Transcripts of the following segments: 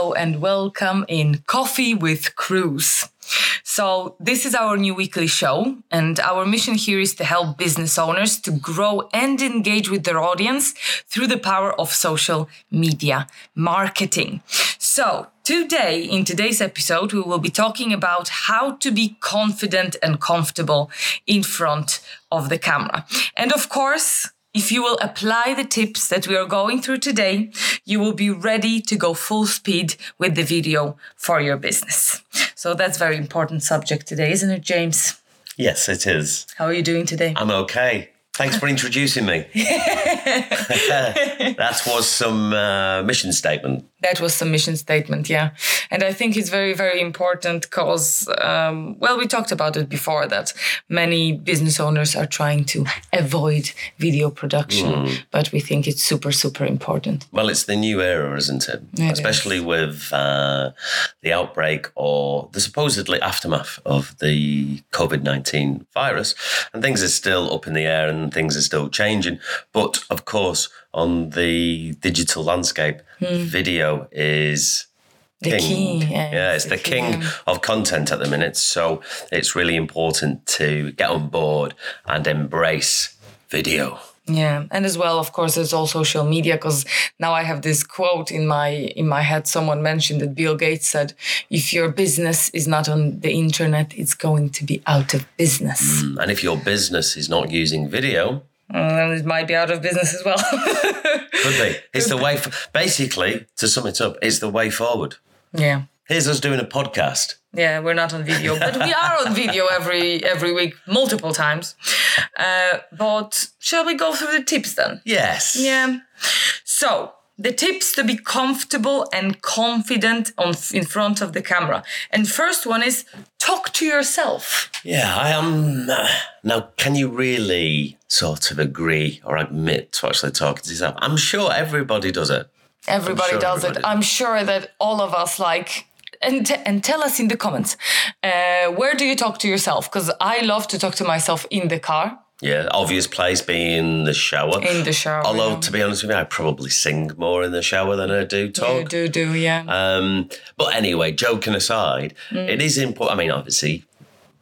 Hello and welcome in Coffee with Cruz. So this is our new weekly show, and our mission here is to help business owners to grow and engage with their audience through the power of social media marketing. So today, in today's episode, we will be talking about how to be confident and comfortable in front of the camera. And of course, if you will apply the tips that we are going through today, you will be ready to go full speed with the video for your business. So that's a very important subject today, isn't it, James? Yes, it is. How are you doing today? I'm okay. Thanks for introducing me. That was some mission statement. That was some mission statement, yeah. And I think it's very, very important because, we talked about it before that many business owners are trying to avoid video production, but we think it's super, super important. Well, it's the new era, isn't it? Especially with the outbreak or the supposedly aftermath of the COVID-19 virus. And things are still up in the air and things are still changing. But, of course, on the digital landscape, video is the king. It's the king of content at the minute. So it's really important to get on board and embrace video. Yeah. And as well, of course, there's all social media, because now I have this quote in my head. Someone mentioned that Bill Gates said, if your business is not on the internet, it's going to be out of business. And if your business is not using video, and it might be out of business as well. Could be. It's the way, basically, to sum it up, it's the way forward. Yeah. Here's us doing a podcast. Yeah, we're not on video, but we are on video every week, multiple times. But shall we go through the tips then? Yes. Yeah. So the tips to be comfortable and confident in front of the camera. And first one is talk to yourself. Yeah, I am. Now, can you really sort of agree or admit to actually talking to yourself? I'm sure everybody does it. I'm sure that all of us like... And tell us in the comments, where do you talk to yourself? Because I love to talk to myself in the car. Yeah, obvious place being the shower. In the shower. Although, to be honest with you, I probably sing more in the shower than I do talk. You do, yeah. But anyway, joking aside, it is important. I mean, obviously,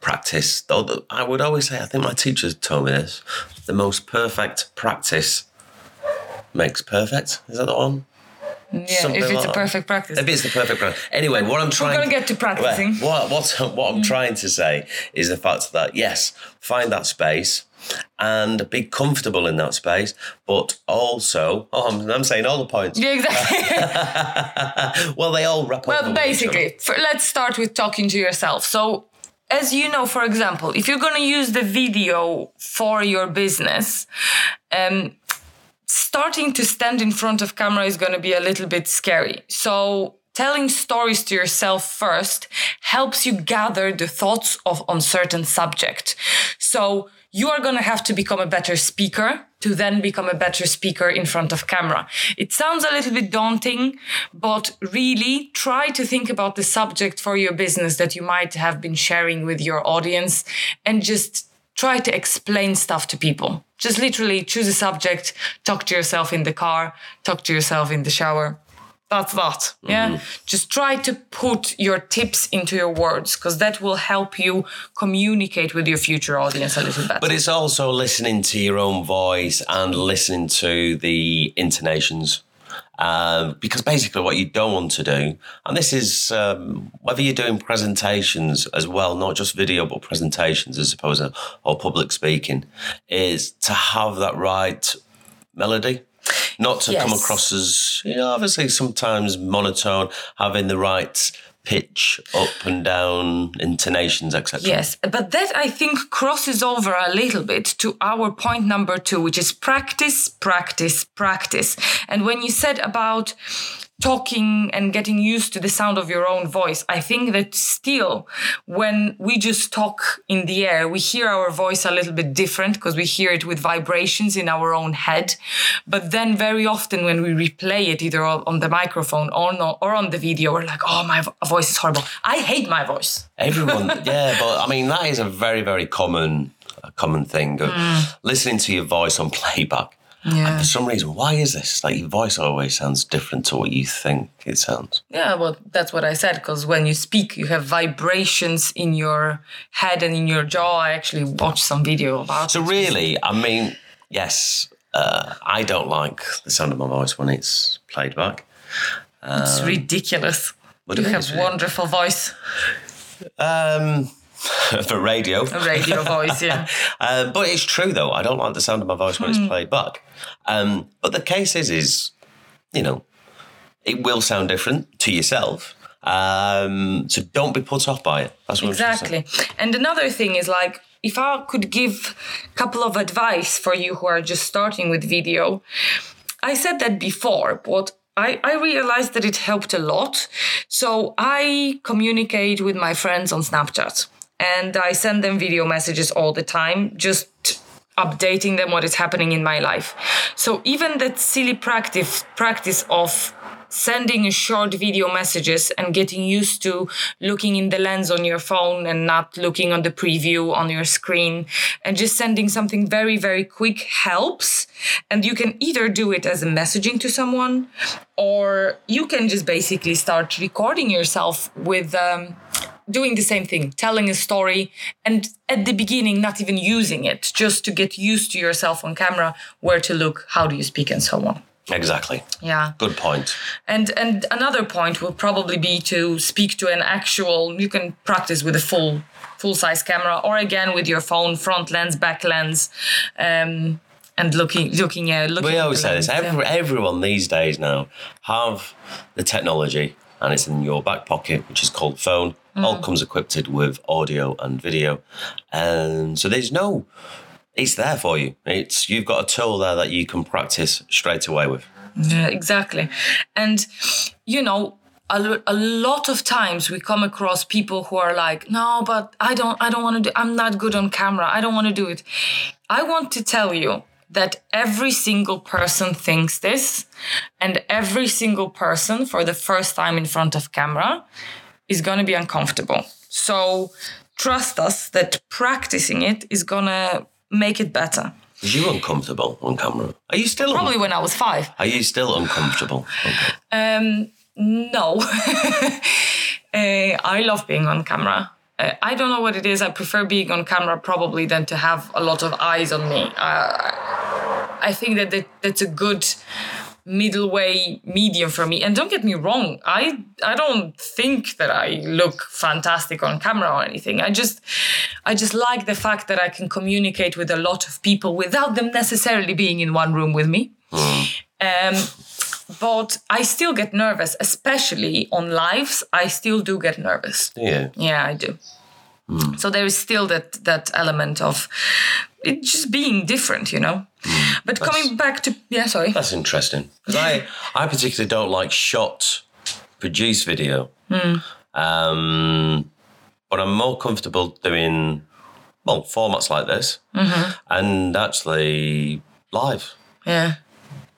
practice. I would always say, I think my teacher told me this, the most perfect practice makes perfect. Is that the one? Yeah, something if it's like a perfect practice. If it's the perfect practice. Anyway, we're going to get to practicing. What I'm trying to say is the fact that, yes, find that space and be comfortable in that space, but also... Oh, I'm saying all the points. Yeah, exactly. Well, they all wrap up. Well, basically, let's start with talking to yourself. So, as you know, for example, if you're going to use the video for your business... starting to stand in front of camera is going to be a little bit scary. So telling stories to yourself first helps you gather the thoughts on certain subject. So you are going to have to become a better speaker to then become a better speaker in front of camera. It sounds a little bit daunting, but really try to think about the subject for your business that you might have been sharing with your audience and just try to explain stuff to people. Just literally choose a subject, talk to yourself in the car, talk to yourself in the shower. That's that. Yeah. Just try to put your tips into your words, because that will help you communicate with your future audience a little better. But it's also listening to your own voice and listening to the intonations. Because basically what you don't want to do, and this is whether you're doing presentations as well, not just video, but presentations, I suppose, or public speaking, is to have that right melody, not to come across as, obviously sometimes monotone, having the right pitch, up and down, intonations, etc. Yes, but that, I think, crosses over a little bit to our point number 2, which is practice, practice, practice. And when you said about talking and getting used to the sound of your own voice, I think that still when we just talk in the air, we hear our voice a little bit different because we hear it with vibrations in our own head. But then very often when we replay it either on the microphone or on the video, we're like, oh, my voice is horrible. I hate my voice. Everyone, yeah, but I mean, that is a very, very common thing. Listening to your voice on playback. Yeah. And for some reason, why is this? Like, your voice always sounds different to what you think it sounds. Yeah, well, that's what I said, because when you speak, you have vibrations in your head and in your jaw. I actually watched some video about it. So really, I mean, yes, I don't like the sound of my voice when it's played back. It's ridiculous. You have a wonderful voice. For radio. A radio voice, yeah. But it's true, though. I don't like the sound of my voice when it's played back. But the case is, you know, it will sound different to yourself. So don't be put off by it. That's what exactly. And another thing is, like, if I could give a couple of advice for you who are just starting with video, I said that before, but I realized that it helped a lot. So I communicate with my friends on Snapchat and I send them video messages all the time, just updating them what is happening in my life. So even that silly practice of sending a short video messages and getting used to looking in the lens on your phone and not looking on the preview on your screen and just sending something very, very quick helps. And you can either do it as a messaging to someone, or you can just basically start recording yourself with doing the same thing, telling a story, and at the beginning, not even using it, just to get used to yourself on camera, where to look, how do you speak, and so on. Exactly. Yeah. Good point. And another point will probably be to speak to an actual, you can practice with a full-size camera, or again with your phone, front lens, back lens, and looking. We always say this, everyone these days now have the technology and it's in your back pocket, which is called phone. All comes equipped with audio and video. And so there's no... It's there for you. You've got a tool there that you can practice straight away with. Yeah, exactly. And, you know, a lot of times we come across people who are like, no, but I don't want to do, I'm not good on camera. I don't want to do it. I want to tell you that every single person thinks this, and every single person for the first time in front of camera is going to be uncomfortable. So trust us that practicing it is going to make it better. Is you uncomfortable on camera? Are you still probably when I was 5? Are you still uncomfortable? Okay. No. I love being on camera. I don't know what it is. I prefer being on camera probably than to have a lot of eyes on me. I think that's a good middle way medium for me. And don't get me wrong, I don't think that I look fantastic on camera or anything. I just like the fact that I can communicate with a lot of people without them necessarily being in one room with me. But I still get nervous, especially on lives. I still do get nervous. Yeah, I do. So there is still that element of it just being different, you know. But coming back to... Yeah, sorry. That's interesting. Because I particularly don't like shot, produced video. But I'm more comfortable doing, well, formats like this and actually live. Yeah.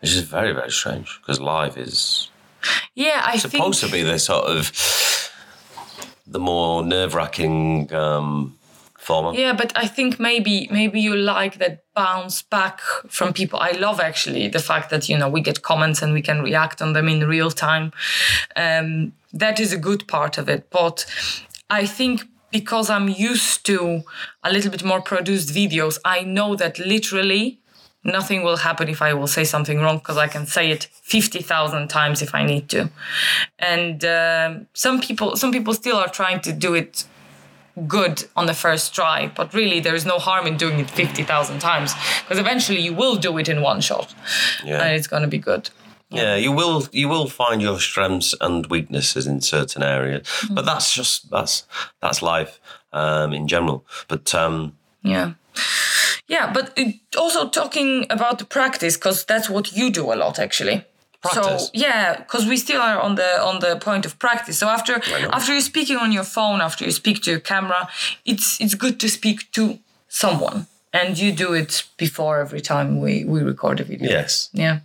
Which is very, very strange because live is... Yeah, I think... supposed to be the sort of... the more nerve-wracking... format. Yeah, but I think maybe you like that bounce back from people. I love actually the fact that, you know, we get comments and we can react on them in real time. That is a good part of it. But I think because I'm used to a little bit more produced videos, I know that literally nothing will happen if I will say something wrong because I can say it 50,000 times if I need to. And some people still are trying to do it good on the first try, but really there is no harm in doing it 50,000 times because eventually you will do it in one shot and it's going to be good. Yeah, you will find your strengths and weaknesses in certain areas, but that's life in general. But but also talking about the practice, because that's what you do a lot actually. Practice. So yeah, because we still are on the point of practice. So after you're speaking on your phone, after you speak to your camera, it's good to speak to someone, and you do it before every time we record a video. Yes. Yeah.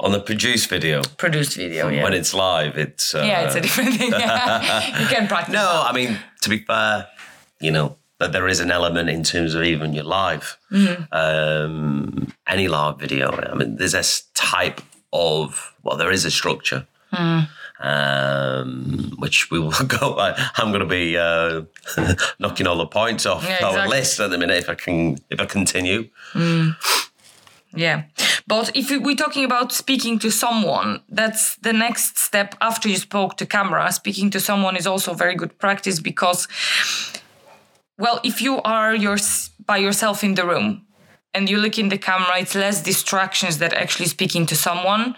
On the produced video. Yeah. When it's live, it's it's a different thing. You can practice. No, I mean, to be fair, you know, But there is an element in terms of even your live, any live video. I mean, there's this type of, well, there is a structure, which we will go, I'm going to be knocking all the points off our list at the minute if I continue. Yeah. But if we're talking about speaking to someone, that's the next step after you spoke to camera. Speaking to someone is also very good practice because, well, if you are by yourself in the room and you look in the camera, it's less distractions than actually speaking to someone.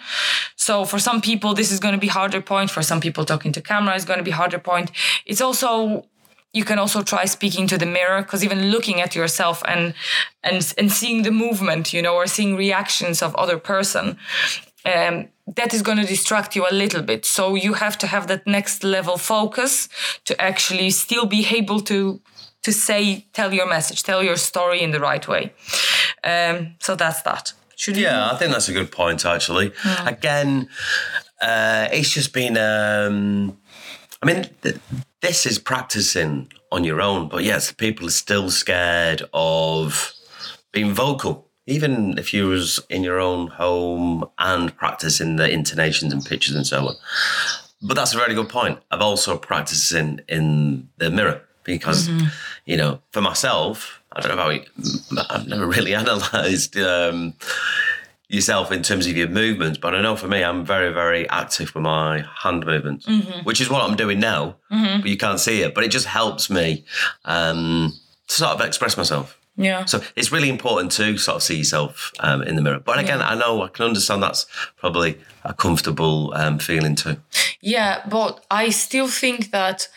So for some people, this is going to be harder point. For some people, talking to camera is going to be harder point. It's also... You can also try speaking to the mirror, because even looking at yourself and seeing the movement, you know, or seeing reactions of other person, that is going to distract you a little bit. So you have to have that next level focus to actually still be able to say, tell your message, tell your story in the right way. So that's that. I think that's a good point, actually. Yeah. Again, it's just been... I mean, this is practicing on your own, but yes, people are still scared of being vocal. Even if you was in your own home and practicing the intonations and pitches and so on. But that's a very good point. I've also practiced in the mirror because, you know, for myself, I don't know I've never really analysed yourself in terms of your movements, but I know for me, I'm very, very active with my hand movements, which is what I'm doing now, but you can't see it, but it just helps me to sort of express myself. Yeah. So it's really important to sort of see yourself in the mirror. But again, I know I can understand that's probably a comfortable feeling too. Yeah, but I still think that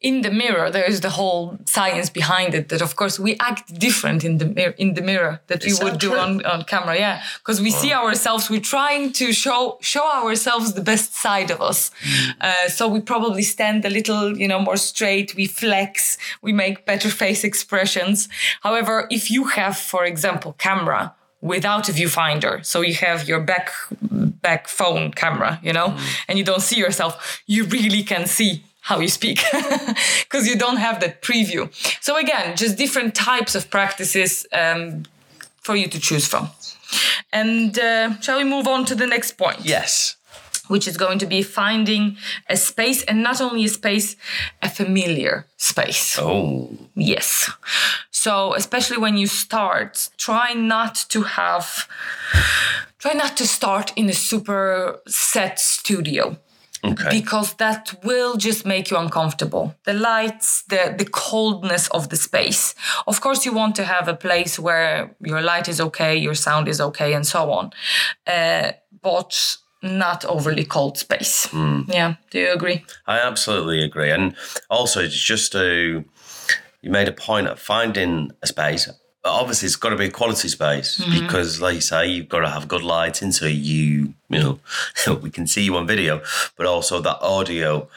in the mirror there is the whole science behind it. That of course we act different in the mirror that we would do on camera. Yeah, because we see ourselves. We're trying to show ourselves the best side of us. So we probably stand a little, more straight. We flex. We make better face expressions. However, if you have, for example, camera without a viewfinder, so you have your back phone camera, and you don't see yourself, you really can see how you speak because you don't have that preview. So again, just different types of practices for you to choose from. And shall we move on to the next point? Yes. Which is going to be finding a space, and not only a space, a familiar space. Oh. Yes. So especially when you start, try not to start in a super set studio. Okay. Because that will just make you uncomfortable. The lights, the coldness of the space. Of course, you want to have a place where your light is okay, your sound is okay, and so on. But not overly cold space. Yeah, do you agree? I absolutely agree. And also, it's just you made a point of finding a space. Obviously, it's got to be a quality space because, like you say, you've got to have good lighting so we can see you on video, but also that audio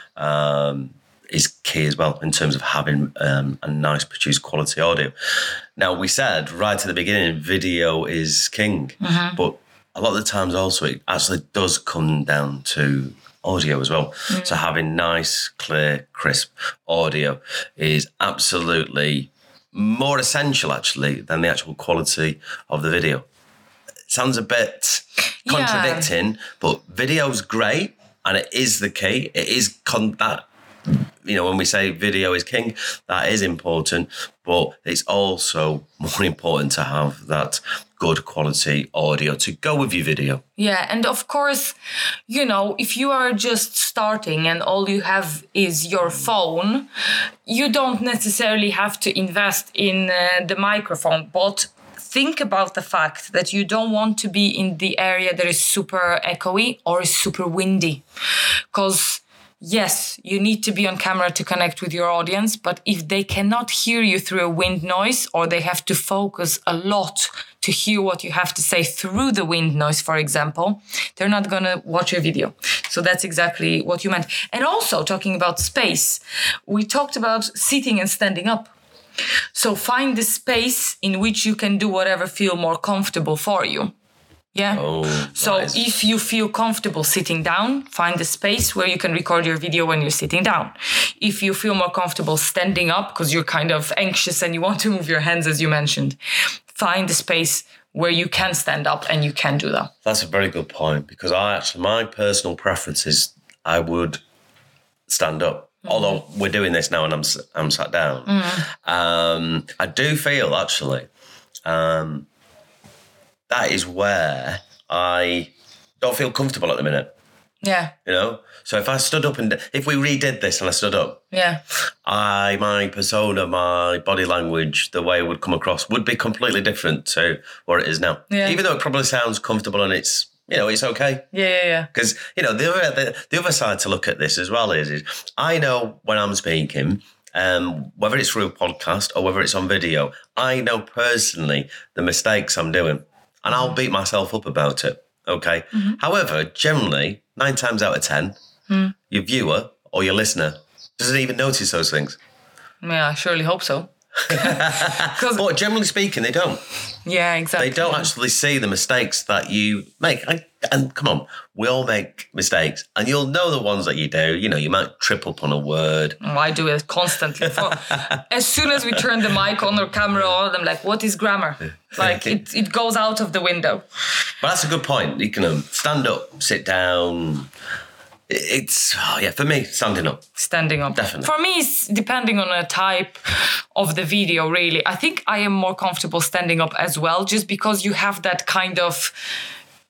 is key as well in terms of having a nice produced quality audio. Now, we said right at the beginning, video is king, but a lot of the times also it actually does come down to audio as well. So having nice, clear, crisp audio is absolutely more essential actually than the actual quality of the video. It sounds a bit contradicting, but video's great and it is the key. It is that, when we say video is king, that is important, but it's also more important to have that good quality audio to go with your video. Yeah, and of course, if you are just starting and all you have is your phone, you don't necessarily have to invest in the microphone, but think about the fact that you don't want to be in the area that is super echoey or super windy, because yes, you need to be on camera to connect with your audience, but if they cannot hear you through a wind noise, or they have to focus a lot to hear what you have to say through the wind noise, for example, they're not going to watch your video. So that's exactly what you meant. And also, talking about space, we talked about sitting and standing up. So find the space in which you can do whatever feel more comfortable for you. Yeah. Oh, so nice. If you feel comfortable sitting down, find a space where you can record your video when you're sitting down. If you feel more comfortable standing up because you're kind of anxious and you want to move your hands, as you mentioned, find a space where you can stand up and you can do that. That's a very good point, because my personal preference is I would stand up. Mm-hmm. Although we're doing this now and I'm sat down. Mm-hmm. I do feel actually... that is where I don't feel comfortable at the minute. Yeah. You know? So if I stood up and... If we redid this and I stood up... Yeah. My persona, my body language, the way it would come across would be completely different to what it is now. Yeah. Even though it probably sounds comfortable and it's... You know, it's okay. Yeah. Because, you know, the other side to look at this as well is I know when I'm speaking... whether it's through a podcast or whether it's on video, I know personally the mistakes I'm doing and I'll beat myself up about it, okay? Mm-hmm. However, generally, 9 times out of 10, your viewer or your listener doesn't even notice those things. Yeah, I surely hope so. But generally speaking, they don't. Yeah, exactly. They don't actually see the mistakes that you make. And come on, we all make mistakes. And you'll know the ones that you do. You know, you might trip up on a word. Oh, I do it constantly. As soon as we turn the mic on or camera on, I'm like, what is grammar? Like, it goes out of the window. But that's a good point. You can stand up, sit down... It's, for me, standing up. Standing up. Definitely. For me, it's depending on the type of the video, really. I think I am more comfortable standing up as well, just because you have that kind of,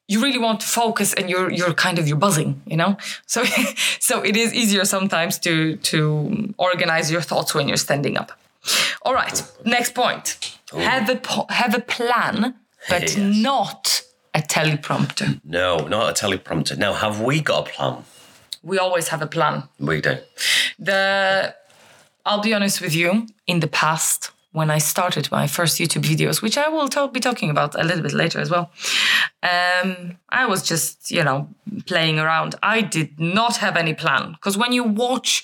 you really want to focus and you're kind of, you're buzzing, you know? So it is easier sometimes to organize your thoughts when you're standing up. All right, next point. Ooh. Have a plan, but not a teleprompter. No, not a teleprompter. Now, have we got a plan? We always have a plan. We do. I'll be honest with you, in the past, when I started my first YouTube videos, which I will be talking about a little bit later as well, I was just, playing around. I did not have any plan. Because when you watch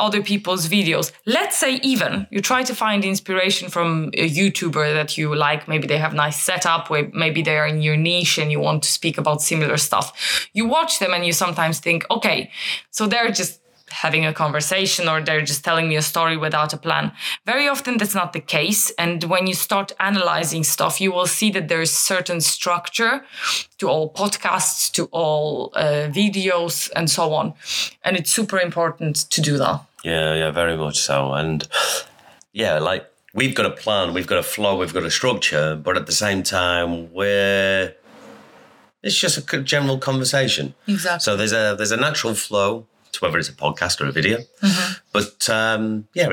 other people's videos, let's say even you try to find inspiration from a YouTuber that you like, maybe they have nice setup, where maybe they are in your niche and you want to speak about similar stuff. You watch them and you sometimes think, okay, so they're just having a conversation or they're just telling me a story without a plan. Very often that's not the case. And when you start analyzing stuff, you will see that there's certain structure to all podcasts, to all videos and so on. And it's super important to do that. Yeah, very much so. And like we've got a plan, we've got a flow, we've got a structure, but at the same time, it's just a general conversation. Exactly. So there's a natural flow, whether it's a podcast or a video. Mm-hmm. But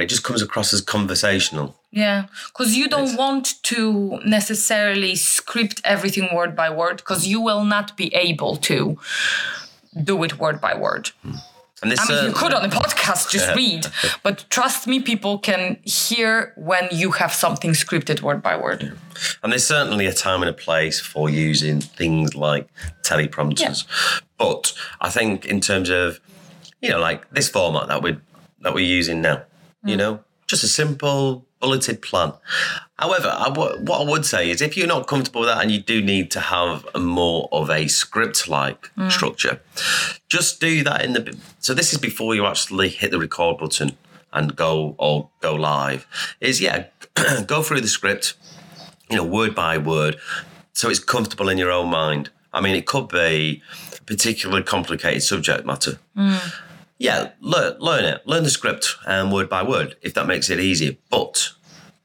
it just comes across as conversational. Yeah, because you don't want to necessarily script everything word by word, because you will not be able to do it word by word. And you could on a podcast just read, but trust me, people can hear when you have something scripted word by word. Yeah. And there's certainly a time and a place for using things like teleprompters. Yeah. But I think in terms of this format that we're using now, just a simple bulleted plan. However, what I would say is if you're not comfortable with that and you do need to have more of a script-like structure, just do that so this is before you actually hit the record button and go live. Go through the script, word by word, so it's comfortable in your own mind. I mean, it could be a particularly complicated subject matter. Mm. Yeah, learn it. Learn the script word by word, if that makes it easier. But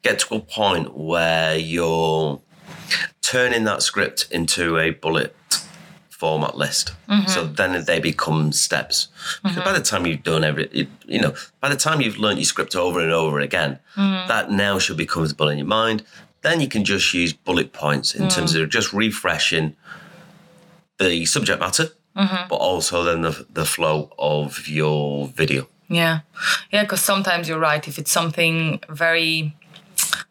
get to a point where you're turning that script into a bullet format list. Mm-hmm. So then they become steps. Because by the time you've done by the time you've learned your script over and over again, that now should be comfortable in your mind. Then you can just use bullet points in terms of just refreshing the subject matter, but also then the flow of your video. Yeah, because sometimes you're right. If it's something very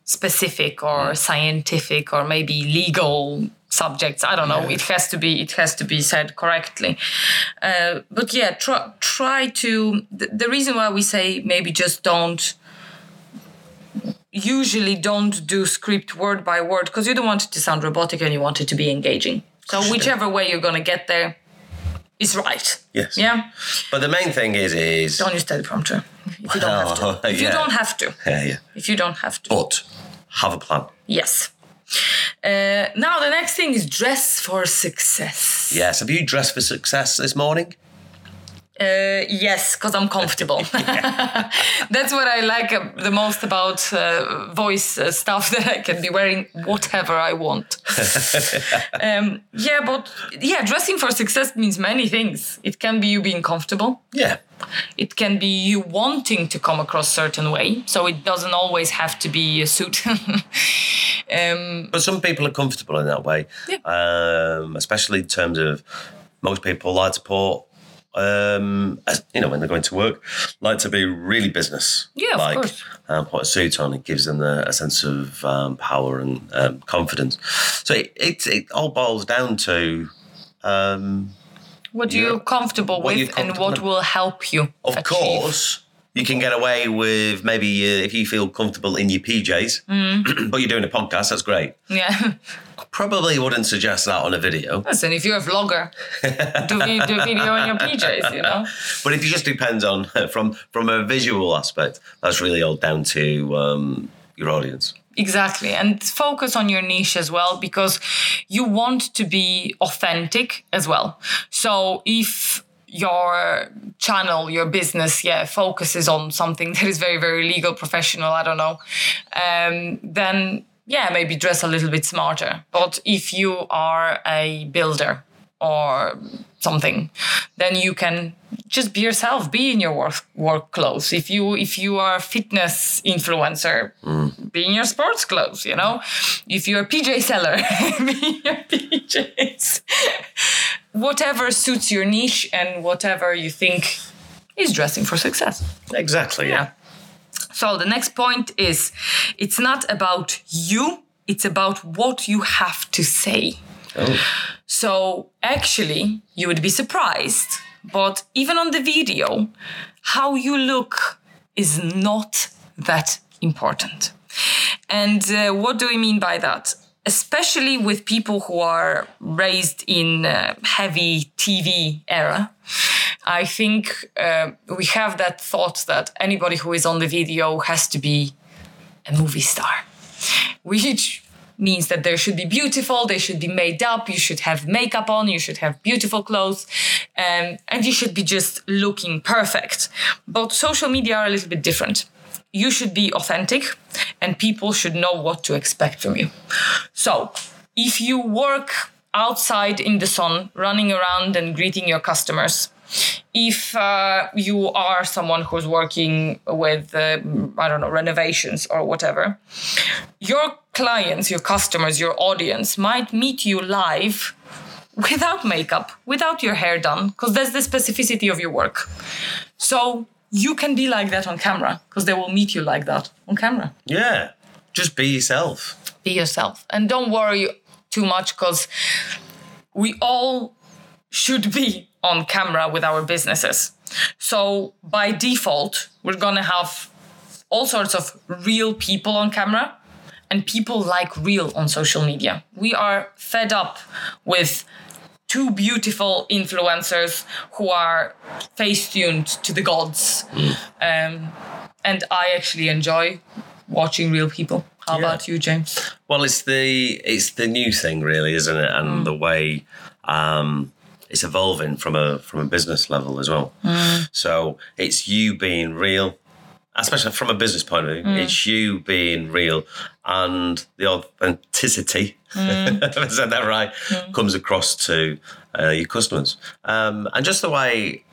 specific or scientific or maybe legal subjects, I don't know. It has to be said correctly. But try to. The reason why we say maybe just don't. Usually, don't do script word by word because you don't want it to sound robotic and you want it to be engaging. So whichever way you're going to get there is right. Yes. Yeah. But the main thing is don't use teleprompter if you don't have to. If you don't have to. Yeah, yeah. If you don't have to. But have a plan. Yes. Now the next thing is dress for success. Yes. Have you dressed for success this morning? Yes, because I'm comfortable. That's what I like the most about voice stuff, that I can be wearing whatever I want. Dressing for success means many things. It can be you being comfortable. Yeah. It can be you wanting to come across a certain way. So it doesn't always have to be a suit. But some people are comfortable in that way. Yeah. Especially in terms of most people like to put, when they're going to work, like to be really business. Yeah, of course. Put a suit on, it gives them a sense of power and confidence. So it all boils down to what you're comfortable with and what will help you. Of course, you can get away with maybe if you feel comfortable in your PJs, but you're doing a podcast, that's great. Yeah. Probably wouldn't suggest that on a video. Listen, if you're a vlogger, do video in your PJs, you know. But it just depends on from a visual aspect. That's really all down to your audience. Exactly, and focus on your niche as well, because you want to be authentic as well. So if your channel, your business, focuses on something that is very, very legal, professional, I don't know, then. Yeah, maybe dress a little bit smarter. But if you are a builder or something, then you can just be yourself, be in your work clothes. If you are a fitness influencer, be in your sports clothes, you know. If you're a PJ seller, be in your PJs. Whatever suits your niche and whatever you think is dressing for success. Exactly, yeah. So the next point is, it's not about you, it's about what you have to say. Oh. So actually, you would be surprised, but even on the video, how you look is not that important. And what do we mean by that? Especially with people who are raised in heavy TV era, I think we have that thought that anybody who is on the video has to be a movie star, which means that they should be beautiful, they should be made up, you should have makeup on, you should have beautiful clothes, and you should be just looking perfect. But social media are a little bit different. You should be authentic and people should know what to expect from you. So if you work outside in the sun, running around and greeting your customers, if you are someone who's working with, renovations or whatever, your clients, your customers, your audience might meet you live without makeup, without your hair done, because that's the specificity of your work. So you can be like that on camera, because they will meet you like that on camera. Yeah, just be yourself. Be yourself. And don't worry too much, because we all should be on camera with our businesses. So by default, we're going to have all sorts of real people on camera, and people like real on social media. We are fed up with two beautiful influencers who are face-tuned to the gods. And I actually enjoy watching real people. How about you, James? Well, it's the new thing, really, isn't it? And the way it's evolving from a business level as well. So it's you being real, especially from a business point of view. It's you being real, and the authenticity, if I said that right, comes across to your customers. And just the way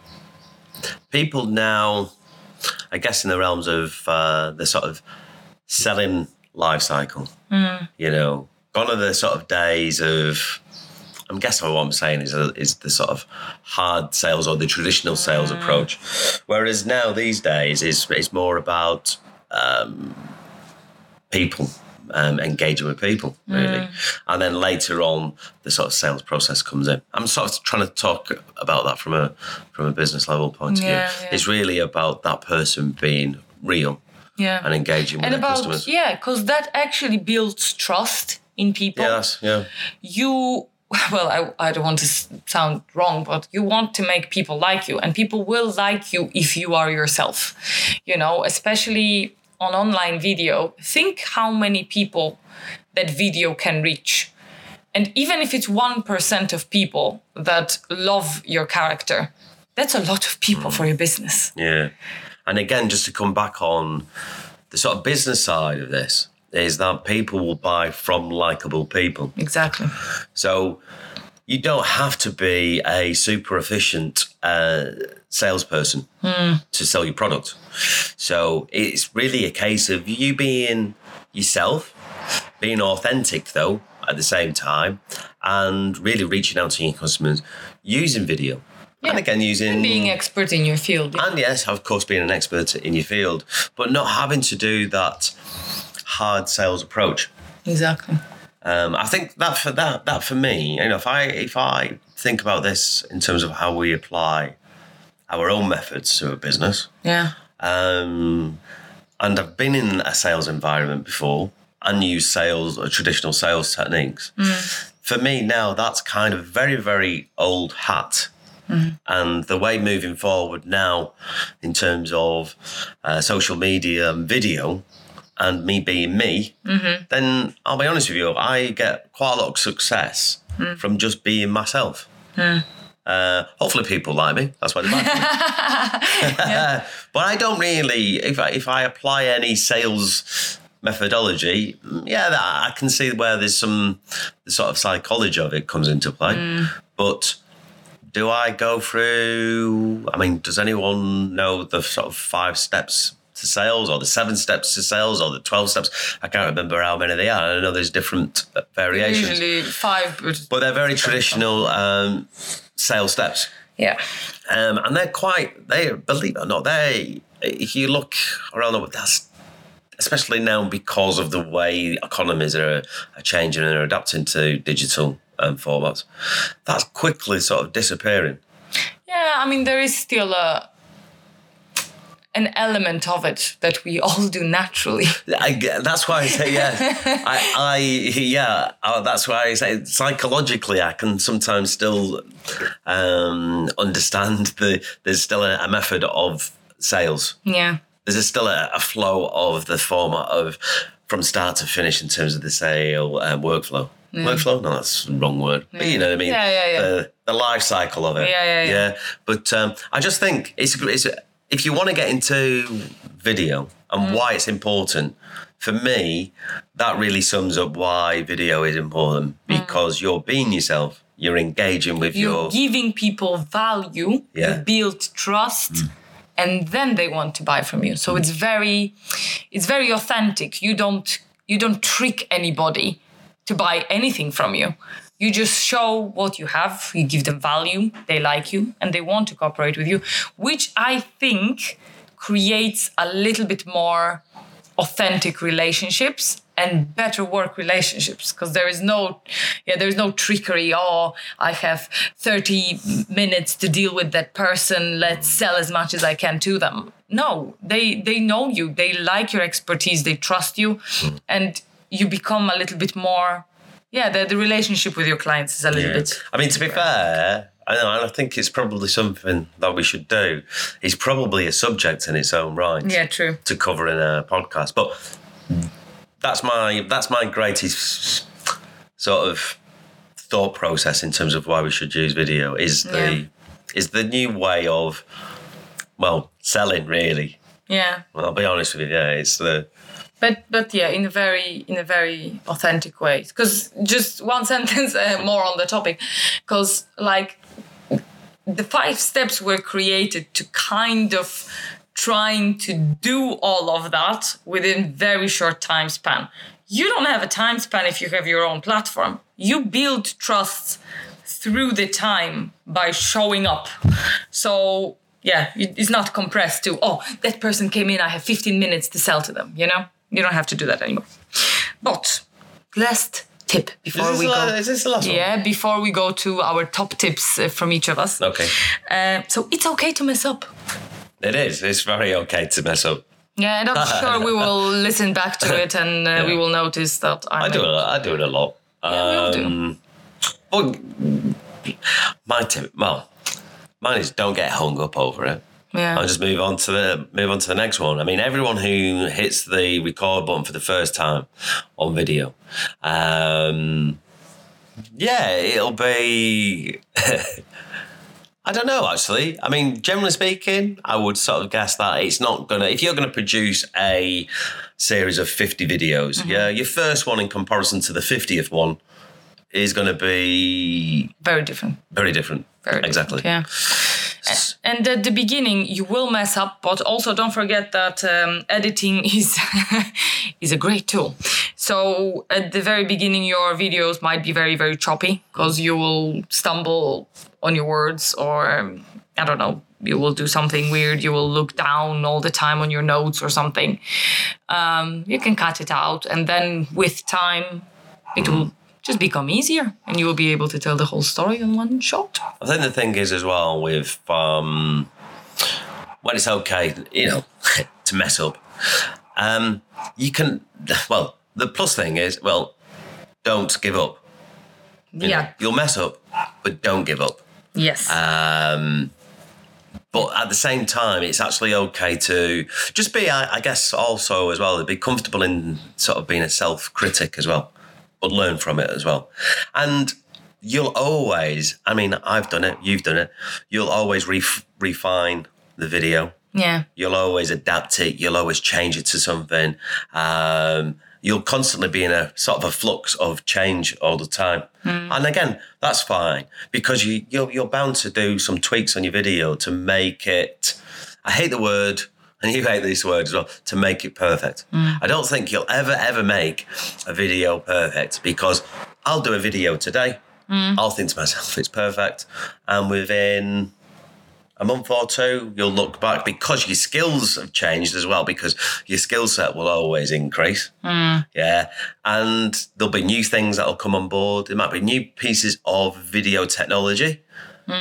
people now, I guess in the realms of the sort of selling life cycle, gone are the sort of days of, I guess what I'm saying is the sort of hard sales or the traditional sales approach. Whereas now these days it's more about people, engaging with people, really. And then later on, the sort of sales process comes in. I'm sort of trying to talk about that from a business level point of view. Yeah. It's really about that person being real and engaging with their customers. Yeah, because that actually builds trust in people. Yes, yeah. You well, I don't want to sound wrong, but you want to make people like you, and people will like you if you are yourself, you know, especially on online video. Think how many people that video can reach. And even if it's 1% of people that love your character, that's a lot of people for your business. Yeah. And again, just to come back on the sort of business side of this, is that people will buy from likable people. Exactly. So you don't have to be a super efficient salesperson to sell your product. So it's really a case of you being yourself, being authentic though at the same time, and really reaching out to your customers using video. Yeah. And again, using... being an expert in your field. Yeah. And yes, of course, being an expert in your field, but not having to do that hard sales approach. Exactly. I think that for me, you know, if I think about this in terms of how we apply our own methods to a business. Yeah. And I've been in a sales environment before and used sales or traditional sales techniques. For me now, that's kind of very, very old hat. And the way moving forward now in terms of social media and video and me being me, then I'll be honest with you, I get quite a lot of success from just being myself. Hopefully people like me. That's why they like me. Yeah. But I don't really, if I apply any sales methodology, I can see where there's some sort of psychology of it comes into play. But... do I go through, I mean, does anyone know the sort of 5 steps to sales or the 7 steps to sales or the 12 steps? I can't remember how many they are. I know there's different variations. Usually 5. But they're very traditional sales steps. Yeah. And they're quite, believe it or not, if you look around the world, that's, especially now because of the way economies are changing and are adapting to digital formats, that's quickly sort of disappearing. Yeah, I mean, there is still an element of it that we all do naturally. That's why I say, yeah. That's why I say psychologically I can sometimes still understand there's still a method of sales. Yeah. There's still a flow of the format of from start to finish in terms of the sale workflow. Yeah. Workflow? No, that's the wrong word. Yeah. But you know what I mean? Yeah. The life cycle of it. Yeah. But I just think it's if you want to get into video and why it's important, for me, that really sums up why video is important, because you're being yourself, you're engaging with you're giving people value, you build trust, and then they want to buy from you. So it's very authentic. You don't trick anybody to buy anything from you. You just show what you have, you give them value, they like you, and they want to cooperate with you, which I think creates a little bit more authentic relationships and better work relationships, because there is no trickery. I have 30 minutes to deal with that person, let's sell as much as I can to them. No, they know you, they like your expertise, they trust you, and you become a little bit more, the relationship with your clients is a little bit... I mean, to be fair, I think it's probably something that we should do. It's probably a subject in its own right. Yeah, true. To cover in a podcast. But that's my greatest sort of thought process in terms of why we should use video is the new way of, selling, really. Yeah. Well, I'll be honest with you, it's the... But in a very authentic way. Because just one sentence more on the topic, because like the 5 steps were created to kind of trying to do all of that within very short time span. You don't have a time span if you have your own platform. You build trust through the time by showing up. So... yeah, it's not compressed to, that person came in, I have 15 minutes to sell to them, you know? You don't have to do that anymore. But last tip before we go. Is this the last one? Yeah, before we go to our top tips from each of us. Okay. So it's okay to mess up. It is. It's very okay to mess up. Yeah, and I'm sure we will listen back to it and we will notice that I do it a lot. Yeah, we all do. Well, mine is don't get hung up over it. Yeah. I'll just move on to the next one. I mean, everyone who hits the record button for the first time on video, it'll be. I don't know, actually. I mean, generally speaking, I would sort of guess that it's not going to... If you're going to produce a series of 50 videos, mm-hmm. yeah, your first one in comparison to the 50th one is going to be... Very different. Very different. Very exactly. different, yeah. And at the beginning, you will mess up, but also don't forget that editing is a great tool. So at the very beginning, your videos might be very, very choppy because you will stumble... on your words, or I don't know, you will do something weird, you will look down all the time on your notes or something. You can cut it out, and then with time it will just become easier and you will be able to tell the whole story in one shot. I think the thing is as well with when it's okay, you know, to mess up, you can, well, the plus thing is, well, don't give up. You yeah. know, you'll mess up, but don't give up. Yes. But at the same time, it's actually okay to just be, I guess, also as well, be comfortable in sort of being a self-critic as well, but learn from it as well. And you'll always, I mean, I've done it, you've done it, you'll always refine the video. Yeah. You'll always adapt it. You'll always change it to something. You'll constantly be in a sort of a flux of change all the time. Mm. And again, that's fine because you're bound to do some tweaks on your video to make it, I hate the word, and you hate this word as well, to make it perfect. Mm. I don't think you'll ever make a video perfect because I'll do a video today. Mm. I'll think to myself, it's perfect. And within... a month or two, you'll look back because your skills have changed as well, because your skill set will always increase. Mm. Yeah. And there'll be new things that'll come on board. There might be new pieces of video technology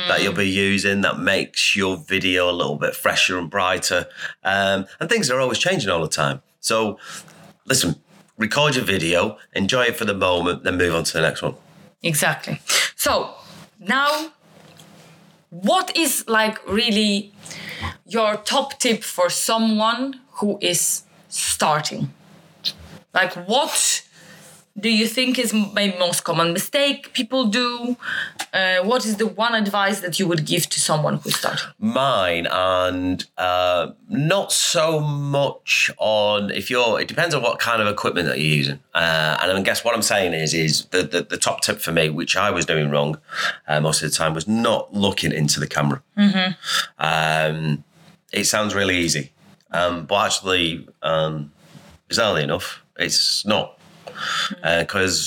that you'll be using that makes your video a little bit fresher and brighter. And things are always changing all the time. So listen, record your video, enjoy it for the moment, then move on to the next one. Exactly. So now... what is like really your top tip for someone who is starting? Like, what do you think is my most common mistake people do? What is the one advice that you would give to someone who's starting? Mine, and not so much on if you're. It depends on what kind of equipment that you're using. And I guess what I'm saying is the top tip for me, which I was doing wrong most of the time, was not looking into the camera. Mm-hmm. It sounds really easy, but actually, bizarrely enough, it's not. Because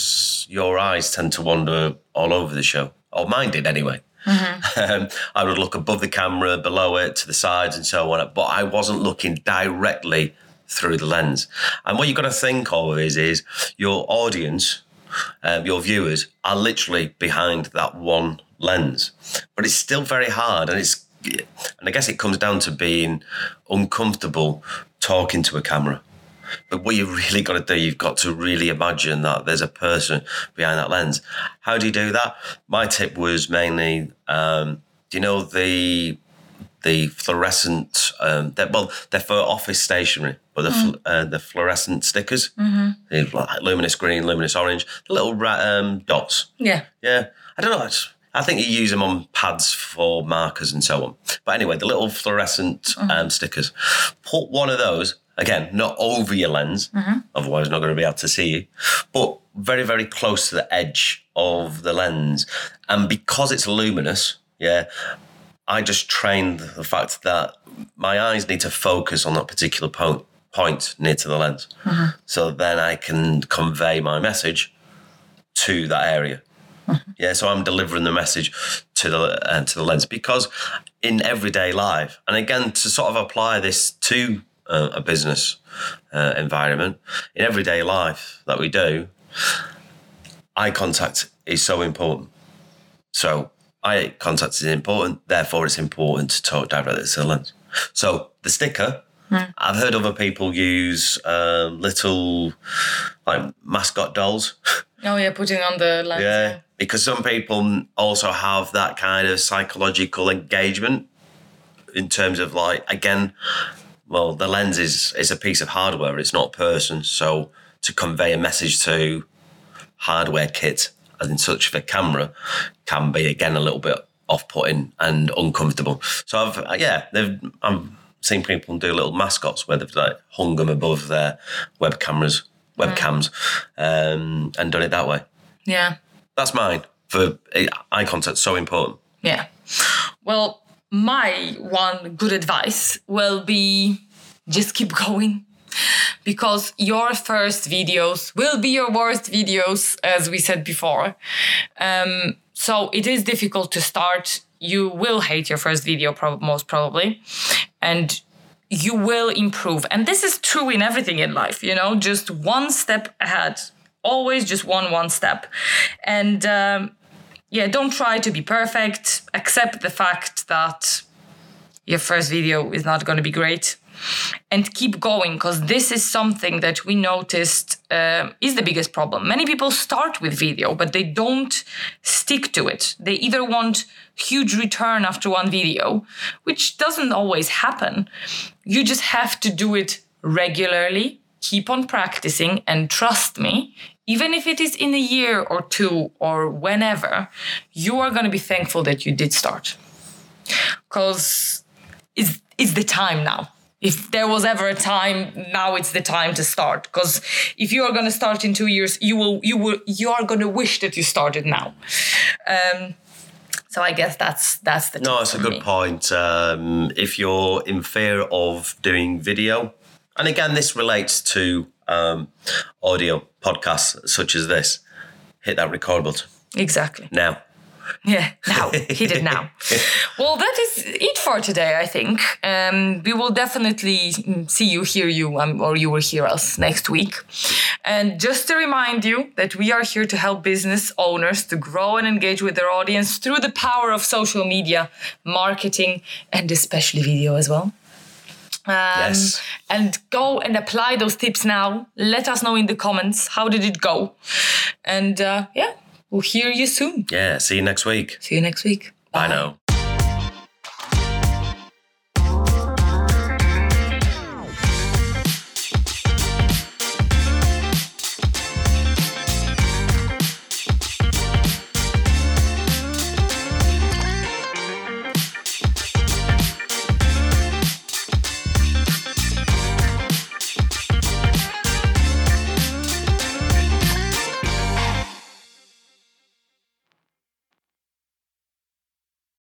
your eyes tend to wander all over the show, or mine did anyway. Mm-hmm. I would look above the camera, below it, to the sides and so on, but I wasn't looking directly through the lens. And what you've got to think of is your audience, your viewers, are literally behind that one lens. But it's still very hard, and I guess it comes down to being uncomfortable talking to a camera. But what you've really got to do, you've got to really imagine that there's a person behind that lens. How do you do that? My tip was mainly, do you know the fluorescent, they're for office stationery, but the fluorescent stickers, mm-hmm. like luminous green, luminous orange, the little dots. Yeah. Yeah. I don't know. I think you use them on pads for markers and so on. But anyway, the little fluorescent stickers. Put one of those. Again, not over your lens, mm-hmm. otherwise not going to be able to see you, but very, very close to the edge of the lens. And because it's luminous, yeah, I just trained the fact that my eyes need to focus on that particular point near to the lens. Mm-hmm. So then I can convey my message to that area. Mm-hmm. Yeah, so I'm delivering the message to the lens, because in everyday life, and again, to sort of apply this to a business environment, in everyday life that we do, eye contact is so important. So eye contact is important, therefore it's important to talk directly to the lens. So the sticker I've heard other people use little like mascot dolls. Oh, yeah, putting on the lights. Yeah, because some people also have that kind of psychological engagement in terms of like, again, well, the lens is a piece of hardware. It's not a person. So to convey a message to hardware kit, as in such for camera, can be, again, a little bit off-putting and uncomfortable. So, I've seen people do little mascots where they've like hung them above their webcams, and done it that way. Yeah. That's mine. For eye contact's so important. Yeah. Well, my one good advice will be just keep going, because your first videos will be your worst videos, as we said before. So it is difficult to start. You will hate your first video most probably, and you will improve. And this is true in everything in life, you know, just one step ahead, always just one step. And don't try to be perfect. Accept the fact that your first video is not going to be great. And keep going, because this is something that we noticed is the biggest problem. Many people start with video, but they don't stick to it. They either want huge return after one video, which doesn't always happen. You just have to do it regularly, keep on practicing, and trust me, even if it is in a year or two or whenever, you are going to be thankful that you did start. Because it's the time now. If there was ever a time, now it's the time to start. Because if you are going to start in 2 years, you are going to wish that you started now. So I guess that's the time. No, it's a good point. If you're in fear of doing video, and again, this relates to audio podcasts such as this, hit that record button. Exactly. Now. Yeah, now. He did now. Well, that is it for today, I think. We will definitely see you, hear you, or you will hear us next week. And just to remind you that we are here to help business owners to grow and engage with their audience through the power of social media, marketing, and especially video as well. Yes. And go and apply those tips now. Let us know in the comments, how did it go? And we'll hear you soon. Yeah, see you next week. Bye now.